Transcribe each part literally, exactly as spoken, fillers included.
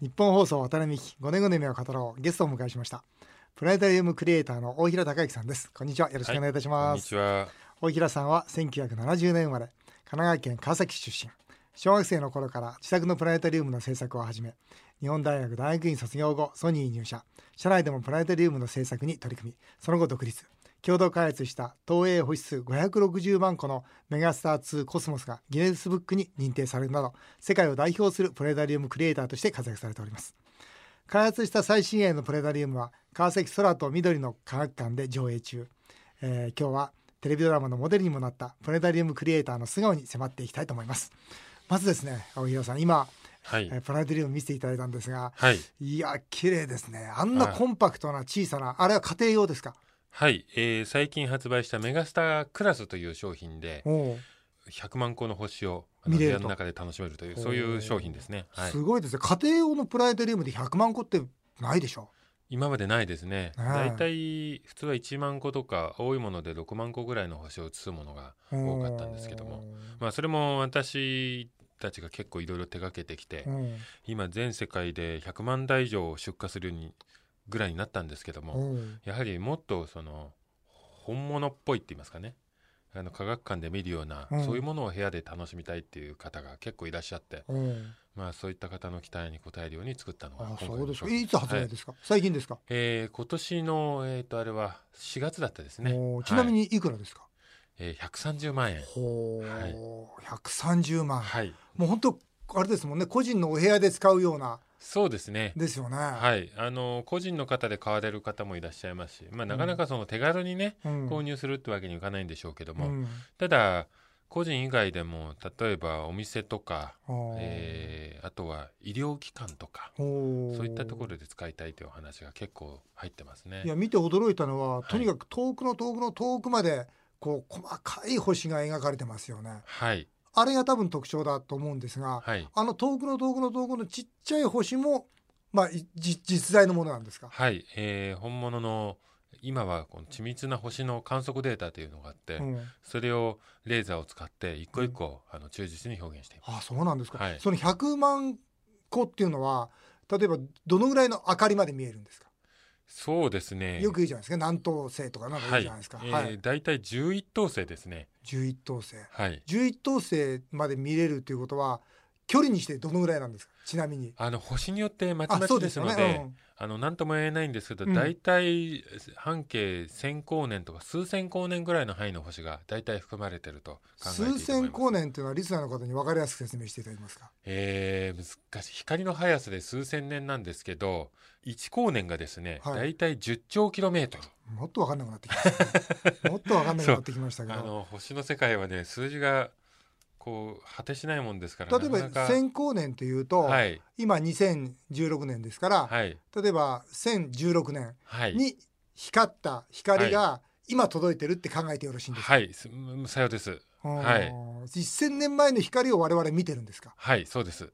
日本放送渡辺美希ごねんごの夢を語ろう。ゲストをお迎えしました。プラネタリウムクリエイターの大平孝之さんです。こんにちは、よろしくお願いいたします。はい、こんにちは。大平さんはせんきゅうひゃくななじゅうねん生まれ、神奈川県川崎市出身。小学生の頃から自作のプラネタリウムの制作を始め、日本大学大学院卒業後ソニーに入社、社内でもプラネタリウムの制作に取り組み、その後独立。共同開発した東映星数ごひゃくろくじゅうまんこのメガスターツーコスモスがギネスブックに認定されるなど、世界を代表するプラネタリウムクリエイターとして活躍されております。開発した最新鋭のプラネタリウムは川崎空と緑の科学館で上映中。えー、今日はテレビドラマのモデルにもなったプラネタリウムクリエイターの素顔に迫っていきたいと思います。まずですね、大平さん、今、はい、えー、プラネタリウム見せていただいたんですが、はい、いや綺麗ですね。あんなコンパクトな小さな、あれは家庭用ですか？はい、えー、最近発売したメガスタークラスという商品でひゃくまんこの星を部屋の中で楽しめるという、そういう商品ですね。はい、すごいですね。家庭用のプラネタリウムでひゃくまんこってないでしょ？今までないですね。だいたい普通はいちまんことか、多いものでろくまんこぐらいの星を映すものが多かったんですけども、まあ、それも私たちが結構いろいろ手掛けてきて、今全世界でひゃくまんだい以上出荷するようにぐらいになったんですけども、うん、やはりもっとその本物っぽいって言いますかね、あの科学館で見るような、うん、そういうものを部屋で楽しみたいっていう方が結構いらっしゃって、うん、まあそういった方の期待に応えるように作ったのが今回の商品。あ、そうです。いつ発売ですか？はい、最近ですか？えー、今年の、えー、とあれはしがつだったですね。ちなみにいくらですか？はい、えー、ひゃくさんじゅうまんえん。ほー、はい、ひゃくさんじゅうまん、はい、もう本当あれですもんね、個人のお部屋で使うような。そうですね。ですよね。はい、あの個人の方で買われる方もいらっしゃいますし、まあ、なかなかその手軽にね、うん、購入するってわけにいかないんでしょうけども、うん、ただ個人以外でも例えばお店とか、えー、あとは医療機関とか、そういったところで使いたいというお話が結構入ってますね。いや、見て驚いたのは、はい、とにかく遠くの遠くの遠くまでこう細かい星が描かれてますよね。はい、あれが多分特徴だと思うんですが、はい、あの遠くの遠くの遠くのちっちゃい星も、まあ、実在のものなんですか？はい、えー、本物の今はこの緻密な星の観測データというのがあって、うん、それをレーザーを使って一個一個、うん、あの忠実に表現しています。ああ、そうなんですか。はい、そのひゃくまんこっていうのは例えばどのぐらいの明かりまで見えるんですか？そうですね、よく言うじゃないですか、何等星とかなんか言うじゃないですか。大体じゅういっとうせいですね。じゅういっとうせい、はい、じゅういっとうせいまで見れるということは距離にしてどのぐらいなんですか？ちなみにあの星によってまちまちですので何とも言えないんですけど、うん、大体半径せんこうねんとか数千光年ぐらいの範囲の星が大体含まれていると考えていいと思います。数千光年というのはリスナーの方に分かりやすく説明していただけますか？えー、難しい。光の速さで数千年なんですけど、いちこうねんがですね、はい、大体じゅっちょうキロメートル。もっと分かんなくなってきましたもっと分かんなくなってきましたけど、あの星の世界はね、数字がこう果てしないもんですから。例えばせんこうねんというと、はい、今にせんじゅうろくねんですから、はい、例えばせんじゅうろくねんに光った光が今届いてるって考えてよろしいんですか？はい、さようです。はい、せんねんまえの光を我々見てるんですか？はい、そうです。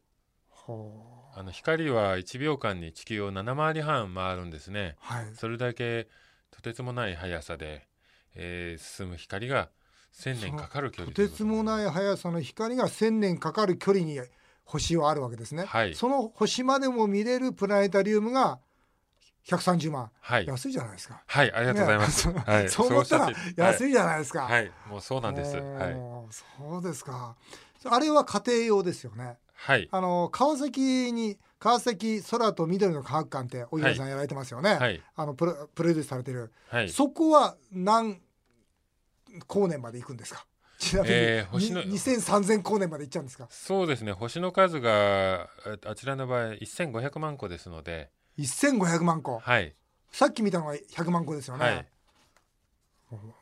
ほう、あの光はいちびょうかんに地球をななまわりはん回るんですね。はい、それだけとてつもない速さで、えー、進む光がせんねんかかる距離。とてつもない速さの光がせんねんかかる距離に星はあるわけですね。はい、その星までも見れるプラネタリウムがひゃくさんじゅうまん、はい、安いじゃないですか。はい、ありがとうございます。はい、そう思ったら安いじゃないですか。はい、はい、もうそうなんです。はい、そうですか。あれは家庭用ですよね。はい、あの川崎に川崎空と緑の科学館って大平さんやられてますよね。はい、あのプロ、プロデュースされてる、はい、そこは何光年まで行くんですか？ちなみに、えー、星のにせんさんぜんこうねんまで行っちゃうんですか？そうですね、星の数があちらの場合せんごひゃくまんこですので。せんごひゃくまんこ、はい、さっき見たのがひゃくまんこですよね。はい、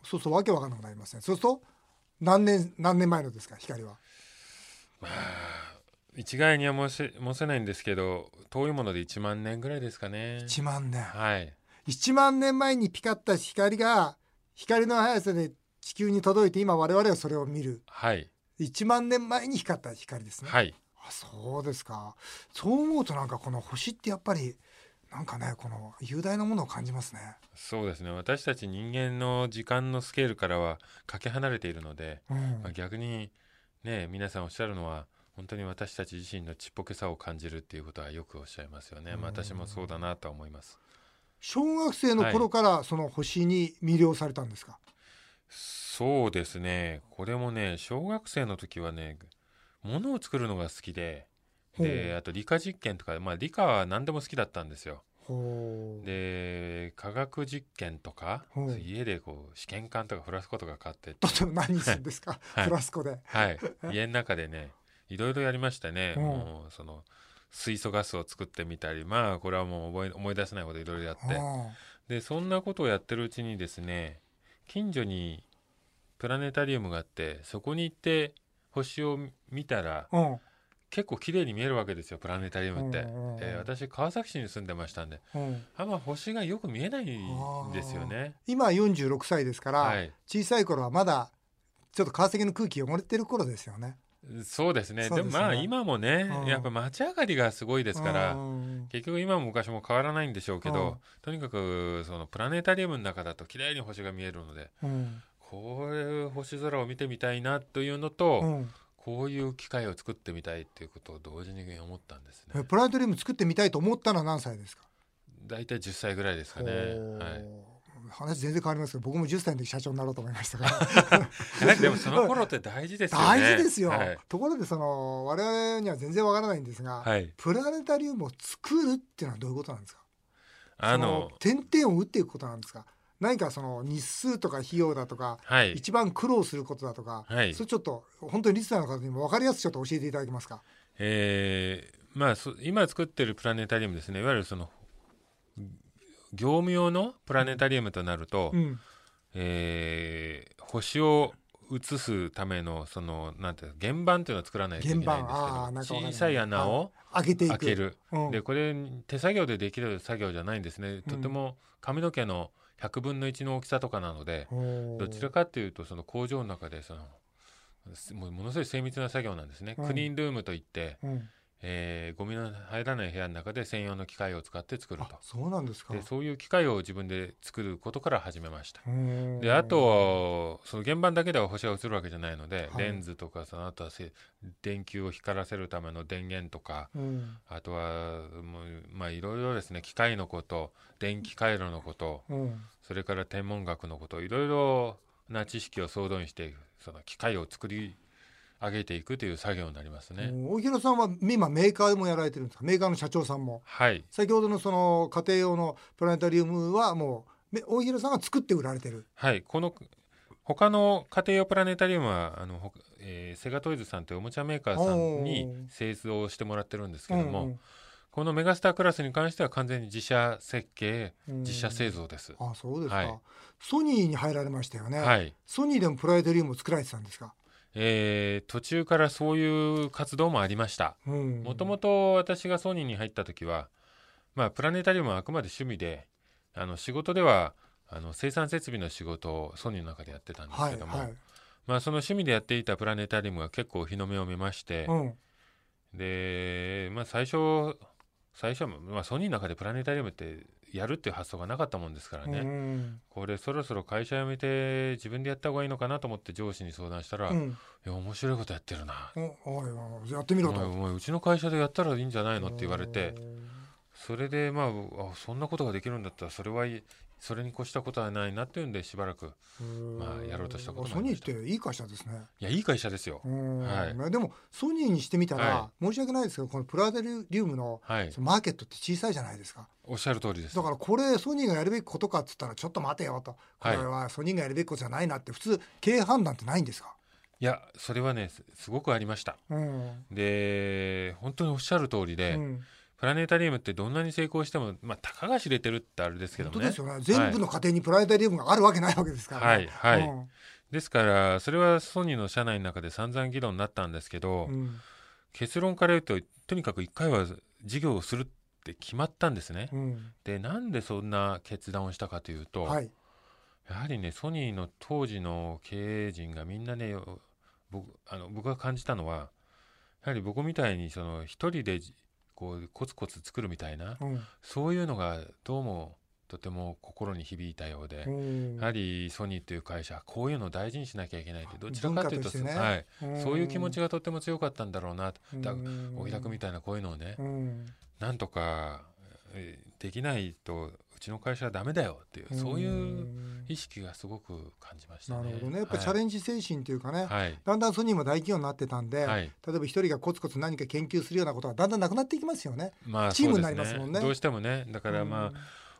そうそう、わけわかんなくなりますね。そうすると何年何年前のですか？光はまあ一概には申せ、申せないんですけど、遠いものでいちまんねんぐらいですかね。いちまんねん、はい、いちまんねんまえにピカッた光が光の速さで地球に届いて、今我々はそれを見る。はい、いちまんねんまえに光った光ですね。はい、あ、そうですか。そう思うとなんかこの星ってやっぱりなんかね、この雄大なものを感じますね。そうですね、私たち人間の時間のスケールからはかけ離れているので、うん、まあ、逆にね皆さんおっしゃるのは本当に私たち自身のちっぽけさを感じるっていうことはよくおっしゃいますよね。まあ、私もそうだなと思います。小学生の頃からその星に魅了されたんですか？はい、そうですね。これもね、小学生の時はね、物を作るのが好きで、であと理科実験とか、まあ、理科は何でも好きだったんですよ。ほう。で科学実験とか家でこう試験管とかフラスコとか買ってって何するんですか？はい、フラスコで、はい、家の中でねいろいろやりましたね。もうその水素ガスを作ってみたり、まあこれはもう思い、思い出せないほどいろいろやって、でそんなことをやってるうちにですね、近所にプラネタリウムがあって、そこに行って星を見たら、うん結構綺麗に見えるわけですよ、プラネタリウムって。うんうん、えー、私川崎市に住んでましたんで、うん、あんま星がよく見えないんですよね。今よんじゅうろくさいですから、はい、小さい頃はまだちょっと川崎の空気汚れてる頃ですよね。そうですね。でもまあ今もね、うん、やっぱ街上がりがすごいですから、うん、結局今も昔も変わらないんでしょうけど、うん、とにかくそのプラネタリウムの中だと綺麗に星が見えるので、うん、こういう星空を見てみたいなというのと、うんこういう機械を作ってみたいということを同時に思ったんですね。プラネタリウム作ってみたいと思ったのは何歳ですか？だいたいじゅっさいぐらいですかね、はい、話全然変わりますけど僕もじゅっさいの時社長になろうと思いましたからでもその頃って大事ですよね。大事ですよ、はい、ところでその我々には全然わからないんですが、はい、プラネタリウムを作るっていうのはどういうことなんですか？あの点々を打っていくことなんですか？何かその日数とか費用だとか、はい、一番苦労することだとか、はい、それちょっと本当にリスナーの方にも分かりやすくちょっと教えていただけますか？えーまあ、今作ってるプラネタリウムですね、いわゆるその業務用のプラネタリウムとなると、うんえー、星を映すためのそのなんていう原盤というのを作らないといけないんですけど、小さい穴を開けていく、開ける、うん、でこれ手作業でできる作業じゃないんですね。とても髪の毛のひゃくぶんのいちの大きさとかなので、どちらかというとその工場の中でそのものすごい精密な作業なんですね、うん、クリーンルームといって、うんえー、ゴミの入らない部屋の中で専用の機械を使って作ると。そうなんですか。でそういう機械を自分で作ることから始めました。であとその現場だけでは星が映るわけじゃないので、はい、レンズとかそのあとは電球を光らせるための電源とか、うん、あとはまあいろいろですね、機械のこと電気回路のこと、うん、それから天文学のこといろいろな知識を総動員していく、その機械を作り上げていくという作業になりますね。大平さんは今メーカーでもやられてるんですか？メーカーの社長さんも、はい、先ほどのその家庭用のプラネタリウムはもう大平さんが作って売られてる。はい、この他の家庭用プラネタリウムはあの、えー、セガトイズさんというおもちゃメーカーさんに製造をしてもらってるんですけども、うんうん、このメガスタークラスに関しては完全に自社設計、自社製造です。あ、そうですか、はい、ソニーに入られましたよね、はい、ソニーでもプラネタリウムを作られてたんですか？えー、途中からそういう活動もありました。もともと私がソニーに入った時は、まあ、プラネタリウムはあくまで趣味で、あの仕事ではあの生産設備の仕事をソニーの中でやってたんですけども、はいはい、まあ、その趣味でやっていたプラネタリウムが結構日の目を見まして、うん、で、まあ、最初最初は、まあ、ソニーの中でプラネタリウムってやるっていう発想がなかったもんですからね、うん、これそろそろ会社辞めて自分でやった方がいいのかなと思って上司に相談したら、うん、いや面白いことやってるな、おいやってみろと、お前うちの会社でやったらいいんじゃないのって言われて、それでま あ, あそんなことができるんだったらそれはそれに越したことはないなっていうんでしばらく、まあ、やろうとしたこともありました。ソニーっていい会社ですね。いやいい会社ですよ、はい、でもソニーにしてみたら、はい、申し訳ないですけどこのプラネタリウム の,、はい、そのマーケットって小さいじゃないですか。おっしゃる通りです。だからこれソニーがやるべきことかっつったらちょっと待てよと、これはソニーがやるべきことじゃないなって普通経営判断ってないんですか？いやそれはねすごくありました、うん、で本当におっしゃる通りで、うん、プラネタリウムってどんなに成功しても、まあ、たかが知れてるってあれですけどね。本当ですよね。全部の家庭にプラネタリウムがあるわけないわけですからね。はいはい、うん、ですからそれはソニーの社内の中で散々議論になったんですけど、うん、結論から言うととにかくいっかいは事業をするって決まったんですね、うん、でなんでそんな決断をしたかというと、はい、やはりねソニーの当時の経営陣がみんなね、僕、あの、僕が感じたのはやはり僕みたいにその一人でこうコツコツ作るみたいな、うん、そういうのがどうもとても心に響いたようで、うん、やはりソニーという会社はこういうのを大事にしなきゃいけないという、どちらかというと、ね、はい、うん、そういう気持ちがとても強かったんだろうなと、荻田君みたいなこういうのをね、うん、なんとかできないとうちの会社はダメだよっていう、そういう意識がすごく感じましたね。なるほどね。やっぱチャレンジ精神というかね、はい、だんだんソニーも大企業になってたんで、はい、例えば一人がコツコツ何か研究するようなことはだんだんなくなっていきますよね、まあ、チームになりますもんね。どうしてもね、だからまあ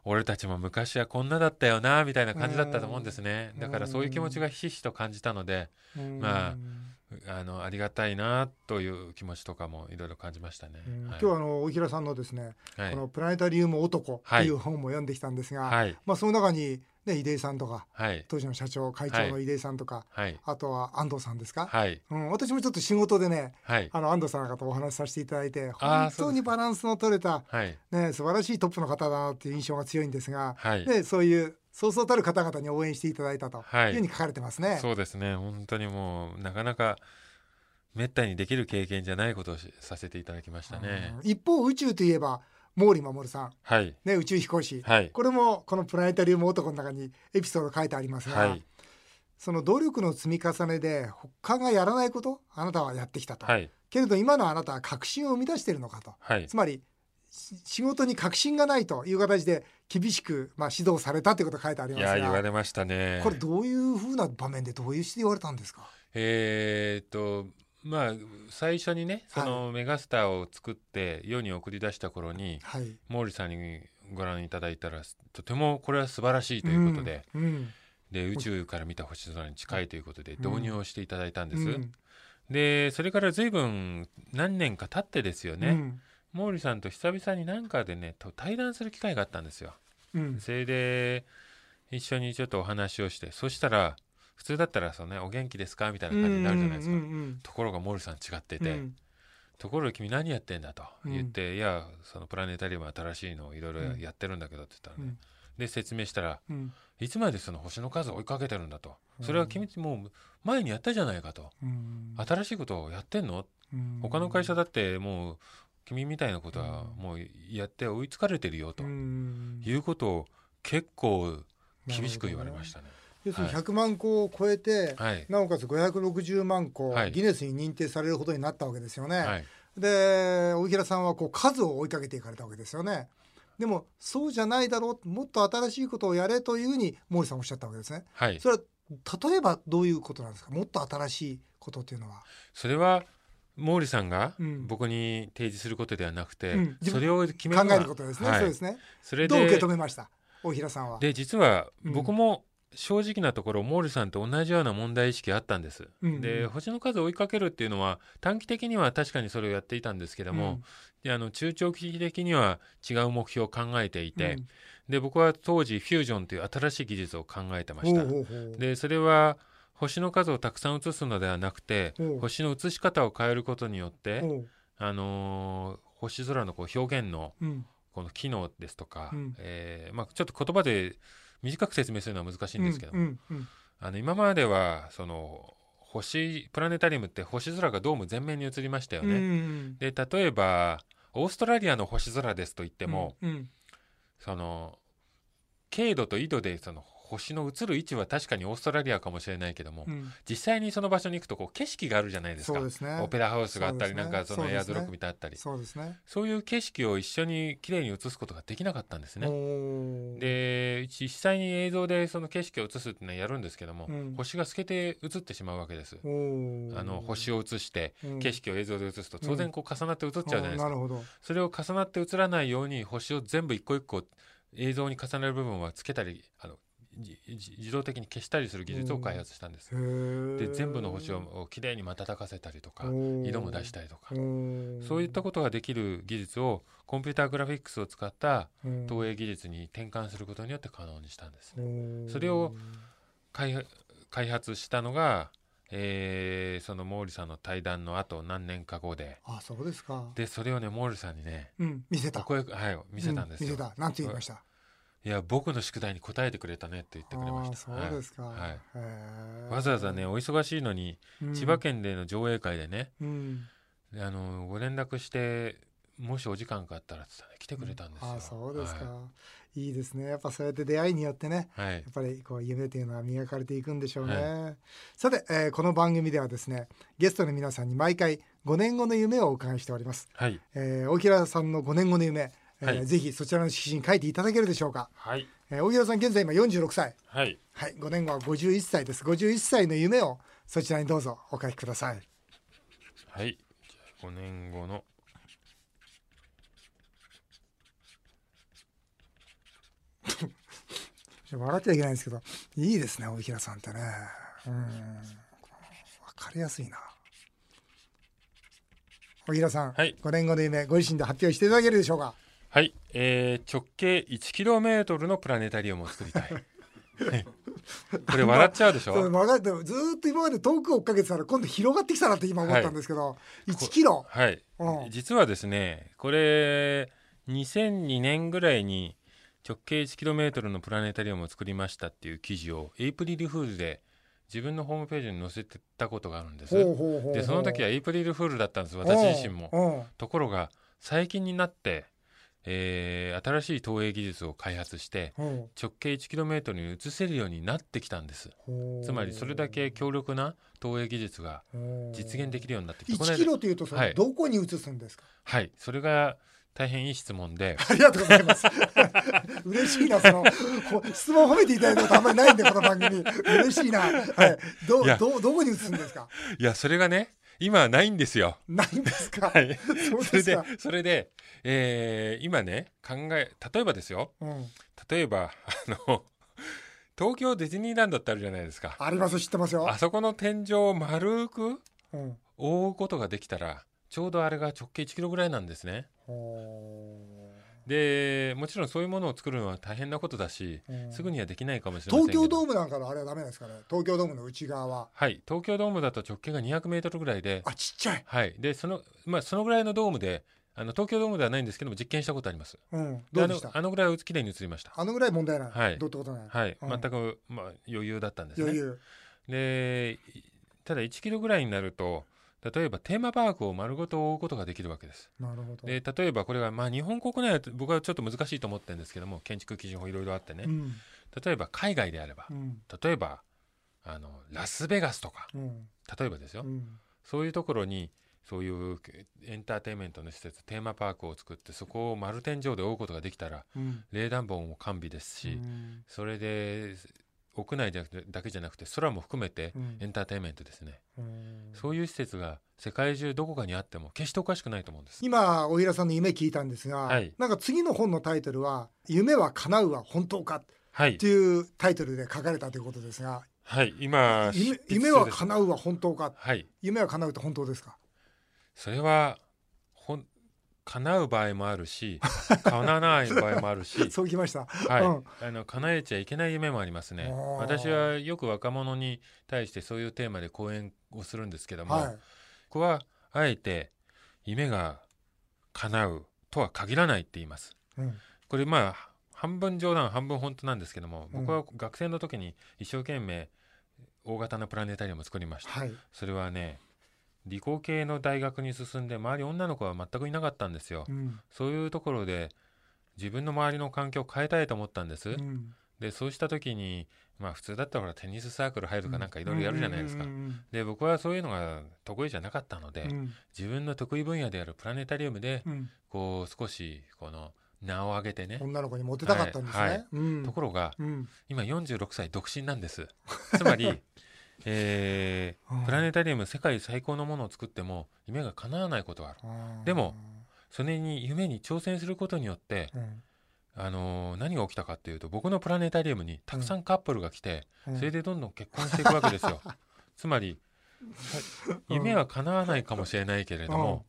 俺たちも昔はこんなだったよなみたいな感じだったと思うんですね。だからそういう気持ちがひしひしと感じたので、まああのありがたいなという気持ちとかもいろいろ感じましたね、はい、今日はあの大平さんのですね、はい、このプラネタリウム男っていう本も読んできたんですが、はい、まあ、その中に、ね、井出さんとか、はい、当時の社長会長の井出さんとか、はい、あとは安藤さんですか、はい、うん、私もちょっと仕事でね、はい、あの安藤さん方とお話しさせていただいて、本当にバランスの取れた、はい、ね、素晴らしいトップの方だなっていう印象が強いんですが、はい、でそういうそうそうたる方々に応援していただいたというふう、はい、に書かれてますね。そうですね、本当にもうなかなかめったにできる経験じゃないことをさせていただきましたね。一方宇宙といえば毛利衛さん、はいね、宇宙飛行士、はい、これもこのプラネタリウム男の中にエピソード書いてありますが、はい、その努力の積み重ねで他がやらないことあなたはやってきたと、はい、けれど今のあなたは確信を生み出しているのかと、はい、つまり仕事に確信がないという形で厳しく、まあ、指導されたということが書いてありますが、いや言われましたね。これどういうふうな場面でどういうして言われたんですか。えーっとまあ、最初にね、そのメガスターを作って世に送り出した頃に、はい、毛利さんにご覧いただいたらとてもこれは素晴らしいということで、うんうん、で宇宙から見た星空に近いということで導入をしていただいたんです、うんうん、でそれから随分何年か経ってですよね、うん毛利さんと久々に何かでねと対談する機会があったんですよ、うん、それで一緒にちょっとお話をして、そしたら普通だったらそう、ね、お元気ですかみたいな感じになるじゃないですか、うんうんうん、ところが毛利さん違ってて、うん、ところで君何やってんだと言って、うん、いやそのプラネタリウム新しいのをいろいろやってるんだけどって言ったらね、うん、で説明したら、うん、いつまでその星の数を追いかけてるんだと、それは君もう前にやったじゃないかと、うん、新しいことをやってんの、うん、他の会社だってもう君みたいなことはもうやって追いつかれてるよということを結構厳しく言われましたね。要するにひゃくまんこを超えて、はい、なおかつごひゃくろくじゅうまんこ、はい、ギネスに認定されるほどになったわけですよね、はい、で大平さんはこう数を追いかけていかれたわけですよね。でもそうじゃないだろう、もっと新しいことをやれというふうに毛利さんおっしゃったわけですね、はい、それは例えばどういうことなんですか。もっと新しいことというのは、それは毛利さんが僕に提示することではなくて、うん、それを決める考えることですね、はい、そうですね。それでどう受け止めました大平さんは。で実は僕も正直なところ毛利さんと同じような問題意識あったんです、うん、で星の数を追いかけるっていうのは短期的には確かにそれをやっていたんですけども、うん、あの中長期的には違う目標を考えていて、うん、で僕は当時フュージョンという新しい技術を考えてました。ほうほうほう。でそれは星の数をたくさん写すのではなくて、星の写し方を変えることによって、あのー、星空のこう表現の、うん、この機能ですとか、うん、えーまあ、ちょっと言葉で短く説明するのは難しいんですけども、うんうんうん、あの今まではその星プラネタリウムって星空がドーム全面に映りましたよね、うんうん、で例えばオーストラリアの星空ですと言っても、うんうん、その経度と緯度でその星の映る位置は確かにオーストラリアかもしれないけども、うん、実際にその場所に行くとこう景色があるじゃないですか。そうですね、オペラハウスがあったり、ね、なんかそのエアドロップみたいなあったり、そうですね、そういう景色を一緒にきれいに映すことができなかったんですね。で実際に映像でその景色を映すってのはやるんですけども、うん、星が透けて映ってしまうわけです。あの星を映して景色を映像で映すと当然こう重なって映っちゃうじゃないですか、うん、なるほど。それを重なって映らないように星を全部一個一個映像に重なる部分はつけたり、あの自動的に消したりする技術を開発したんです、うん、で全部の星をきれいに瞬かせたりとか色も出したりとか、そういったことができる技術をコンピューターグラフィックスを使った投影技術に転換することによって可能にしたんです、ね、それを開発したのが、えー、その毛利さんの対談のあと何年か後で、あ、そうですか。でそれをね毛利さんにね、うん、見せた、はい、見せたんですよ、うん、見せた。なんて言いました。いや僕の宿題に答えてくれたねって言ってくれました。そうですか、はいはい、へわざわざねお忙しいのに、うん、千葉県での上映会でね、うん、あのご連絡してもしお時間があったらって言ったら来てくれたんですよ、うん、あそうですか、はい、いいですね。やっぱそうやって出会いによってね、はい、やっぱりこう夢というのは磨かれていくんでしょうね、はい、さて、えー、この番組ではですねゲストの皆さんに毎回ごねんごの夢をお伺いしております、はい、えー、大平さんのごねんごの夢、えーはい、ぜひそちらの色紙に書いていただけるでしょうか、はい、えー、大平さん現在今よんじゅうろくさい、はいはい、ごねんごはごじゅういっさいです。ごじゅういっさいの夢をそちらにどうぞお書きください。はい、じゃあごねんごの笑っちゃいけないんですけどいいですね大平さんってね、うん分かりやすいな。大平さん、はい、ごねんごの夢ご自身で発表していただけるでしょうか。はい、えー、直径 いちキロメートル のプラネタリウムを作りたいこれ笑っちゃうでしょずっと今まで遠くを追っかけてたら今度広がってきたなって今思ったんですけど、はい、いちキロ、はい、うん、実はですねこれにせんにねんぐらいに直径 いちキロメートル のプラネタリウムを作りましたっていう記事をエイプリルフールで自分のホームページに載せてたことがあるんです。ほうほうほうほう。でその時はエイプリルフールだったんです私自身も。ところが最近になって、えー、新しい投影技術を開発して直径 いちキロメートル に移せるようになってきたんです。つまりそれだけ強力な投影技術が実現できるようになってきた。いちキロというとそれどこに移すんですか。はい、はい、それが大変いい質問でありがとうございます嬉しいなその質問を褒めていただいたことあんまりないんでこの番組嬉しいな、はい、ど, いど, どこに移すんですか。いやそれがね今はないんですよ。ないんですか、はい、それで、それで、えー、今ね考え例えばですよ、うん、例えばあの東京ディズニーランドってあるじゃないですか。あります知ってますよ。あそこの天井を丸く覆うことができたらちょうどあれが直径いちキロぐらいなんですね。でもちろんそういうものを作るのは大変なことだし、うん、すぐにはできないかもしれませんけど東京ドームなんかのあれはダメなんですかね。東京ドームの内側は、はい、東京ドームだと直径がにひゃくメートルぐらいであちっちゃい、はい、でその、まあ、そのぐらいのドームであの東京ドームではないんですけども実験したことあります、うん、どうでした。あの、あのぐらいはきれいに映りました。あのぐらい問題ない、はい、どうってことない、はい、うん、全く、まあ、余裕だったんですね。余裕でただいちキロぐらいになると例えばテーマパークを丸ごと覆うことができるわけです。なるほど。で例えばこれは、まあ、日本国内は僕はちょっと難しいと思ってるんですけども建築基準法いろいろあってね、うん、例えば海外であれば、うん、例えばあのラスベガスとか、うん、例えばですよ、うん、そういうところにそういうエンターテインメントの施設テーマパークを作ってそこを丸天井で覆うことができたら、うん、冷暖房も完備ですし、うん、それで屋内だけじゃなくて空も含めてエンターテインメントですね、うん、そういう施設が世界中どこかにあっても決しておかしくないと思うんです。今大平さんの夢聞いたんですが、はい、なんか次の本のタイトルは夢は叶うは本当かっていうタイトルで書かれたということですが、はい、今夢、夢は叶うは本当か、はい、夢は叶うって本当ですか。それはほん叶う場合もあるし叶わない場合もあるしそうきました、はい、うん、あの叶えちゃいけない夢もありますね。私はよく若者に対してそういうテーマで講演をするんですけども、はい、僕はあえて夢が叶うとは限らないって言います、うん、これまあ半分冗談半分本当なんですけども僕は学生の時に一生懸命大型のプラネタリウムを作りました、はい、それはね理工系の大学に進んで周り女の子は全くいなかったんですよ、うん、そういうところで自分の周りの環境を変えたいと思ったんです、うん、でそうした時にまあ普通だったらテニスサークル入るかなんかいろいろやるじゃないですか、うん、で僕はそういうのが得意じゃなかったので、うん、自分の得意分野であるプラネタリウムでこう少しこの名を上げてね女の子にモテたかったんですね、はいはい、うん、ところが、うん、今よんじゅうろくさい独身なんです。つまりえー、プラネタリウム世界最高のものを作っても夢が叶わないことはある。でもそれに夢に挑戦することによって、うん、あのー、何が起きたかっていうと僕のプラネタリウムにたくさんカップルが来て、うん、それでどんどん結婚していくわけですよ、うん、つまり夢は叶わないかもしれないけれども、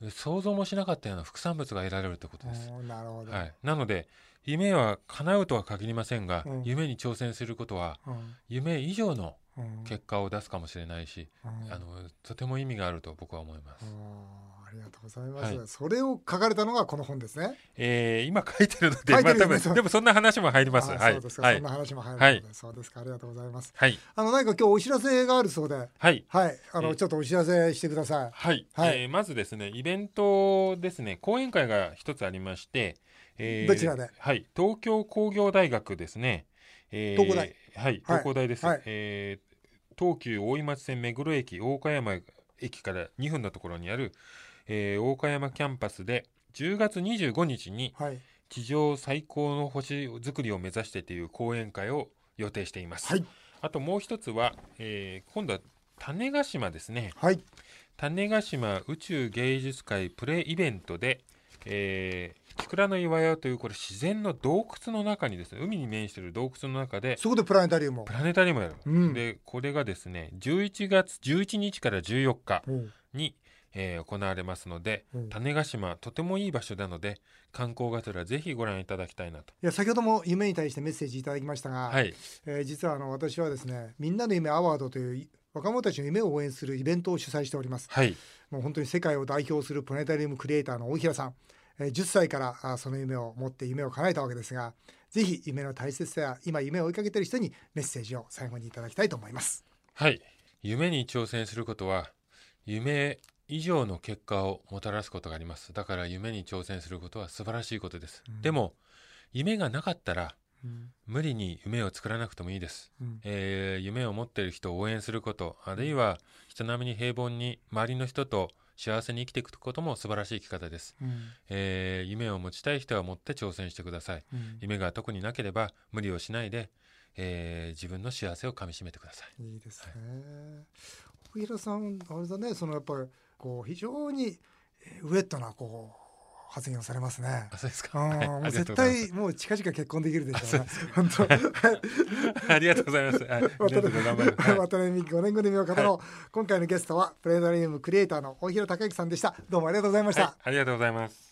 うん、想像もしなかったような副産物が得られるってことです。なるほど、はい、なので夢は叶うとは限りませんが、うん、夢に挑戦することは、うん、夢以上の結果を出すかもしれないし、うん、あのとても意味があると僕は思います。ありがとうございます、はい、それを書かれたのがこの本ですね、えー、今書いてるの で, るで、ねまあ、多分でもそんな話も入ります。そうですか、はい、そんな話も入るので、はい、そうですか、ありがとうございます、はい、あの何か今日お知らせがあるそうで、はい、はい、あのちょっとお知らせしてください。はい、はい、えー、まずですねイベントですね、講演会が一つありまして、えー、どちらで、はい、東京工業大学ですね、えー、東工大、はい、東工大です、はいはい、えー東急大井町線目黒駅大岡山駅からにふんのところにある、えー、大岡山キャンパスでじゅうがつにじゅうごにちに地上最高の星づくりを目指してという講演会を予定しています、はい、あともう一つは、えー、今度は種子島ですね、はい、種子島宇宙芸術会プレイイベントで、えーキクラの岩屋というこれ自然の洞窟の中にですね、海に面している洞窟の中でそこでプラネタリウムプラネタリウムやる、うん、でこれがですねじゅういちがつじゅういちにちからじゅうよっかに、うんえー、行われますので、うん、種子島とてもいい場所なので観光がてらぜひご覧いただきたいなと。いや先ほども夢に対してメッセージいただきましたが、はいえー、実はあの私はですねみんなの夢アワードという若者たちの夢を応援するイベントを主催しております、はい、もう本当に世界を代表するプラネタリウムクリエイターの大平さんじゅっさいからその夢を持って夢を叶えたわけですが、ぜひ夢の大切さや今夢を追いかけている人にメッセージを最後にいただきたいと思います。はい、夢に挑戦することは夢以上の結果をもたらすことがあります。だから夢に挑戦することは素晴らしいことです、うん、でも夢がなかったら、うん、無理に夢を作らなくてもいいです、うんえー、夢を持っている人を応援すること、あるいは人並みに平凡に周りの人と幸せに生きていくことも素晴らしい生き方です、うんえー、夢を持ちたい人は持って挑戦してください、うん、夢が特になければ無理をしないで、えー、自分の幸せをかみしめてください。いいですね、はい、小平さんあれだね、そのやっぱりこう非常にウエットなこう発言をされますね。あ、そうですか、はい、もう絶対もう近々結婚できるでしょうね。本当、はい、ありがとうございます。渡辺美樹ごねんごで見よう方の、はい、今回のゲストはプラネタリウムクリエイターの大平孝之さんでした。どうもありがとうございました、はい、ありがとうございます。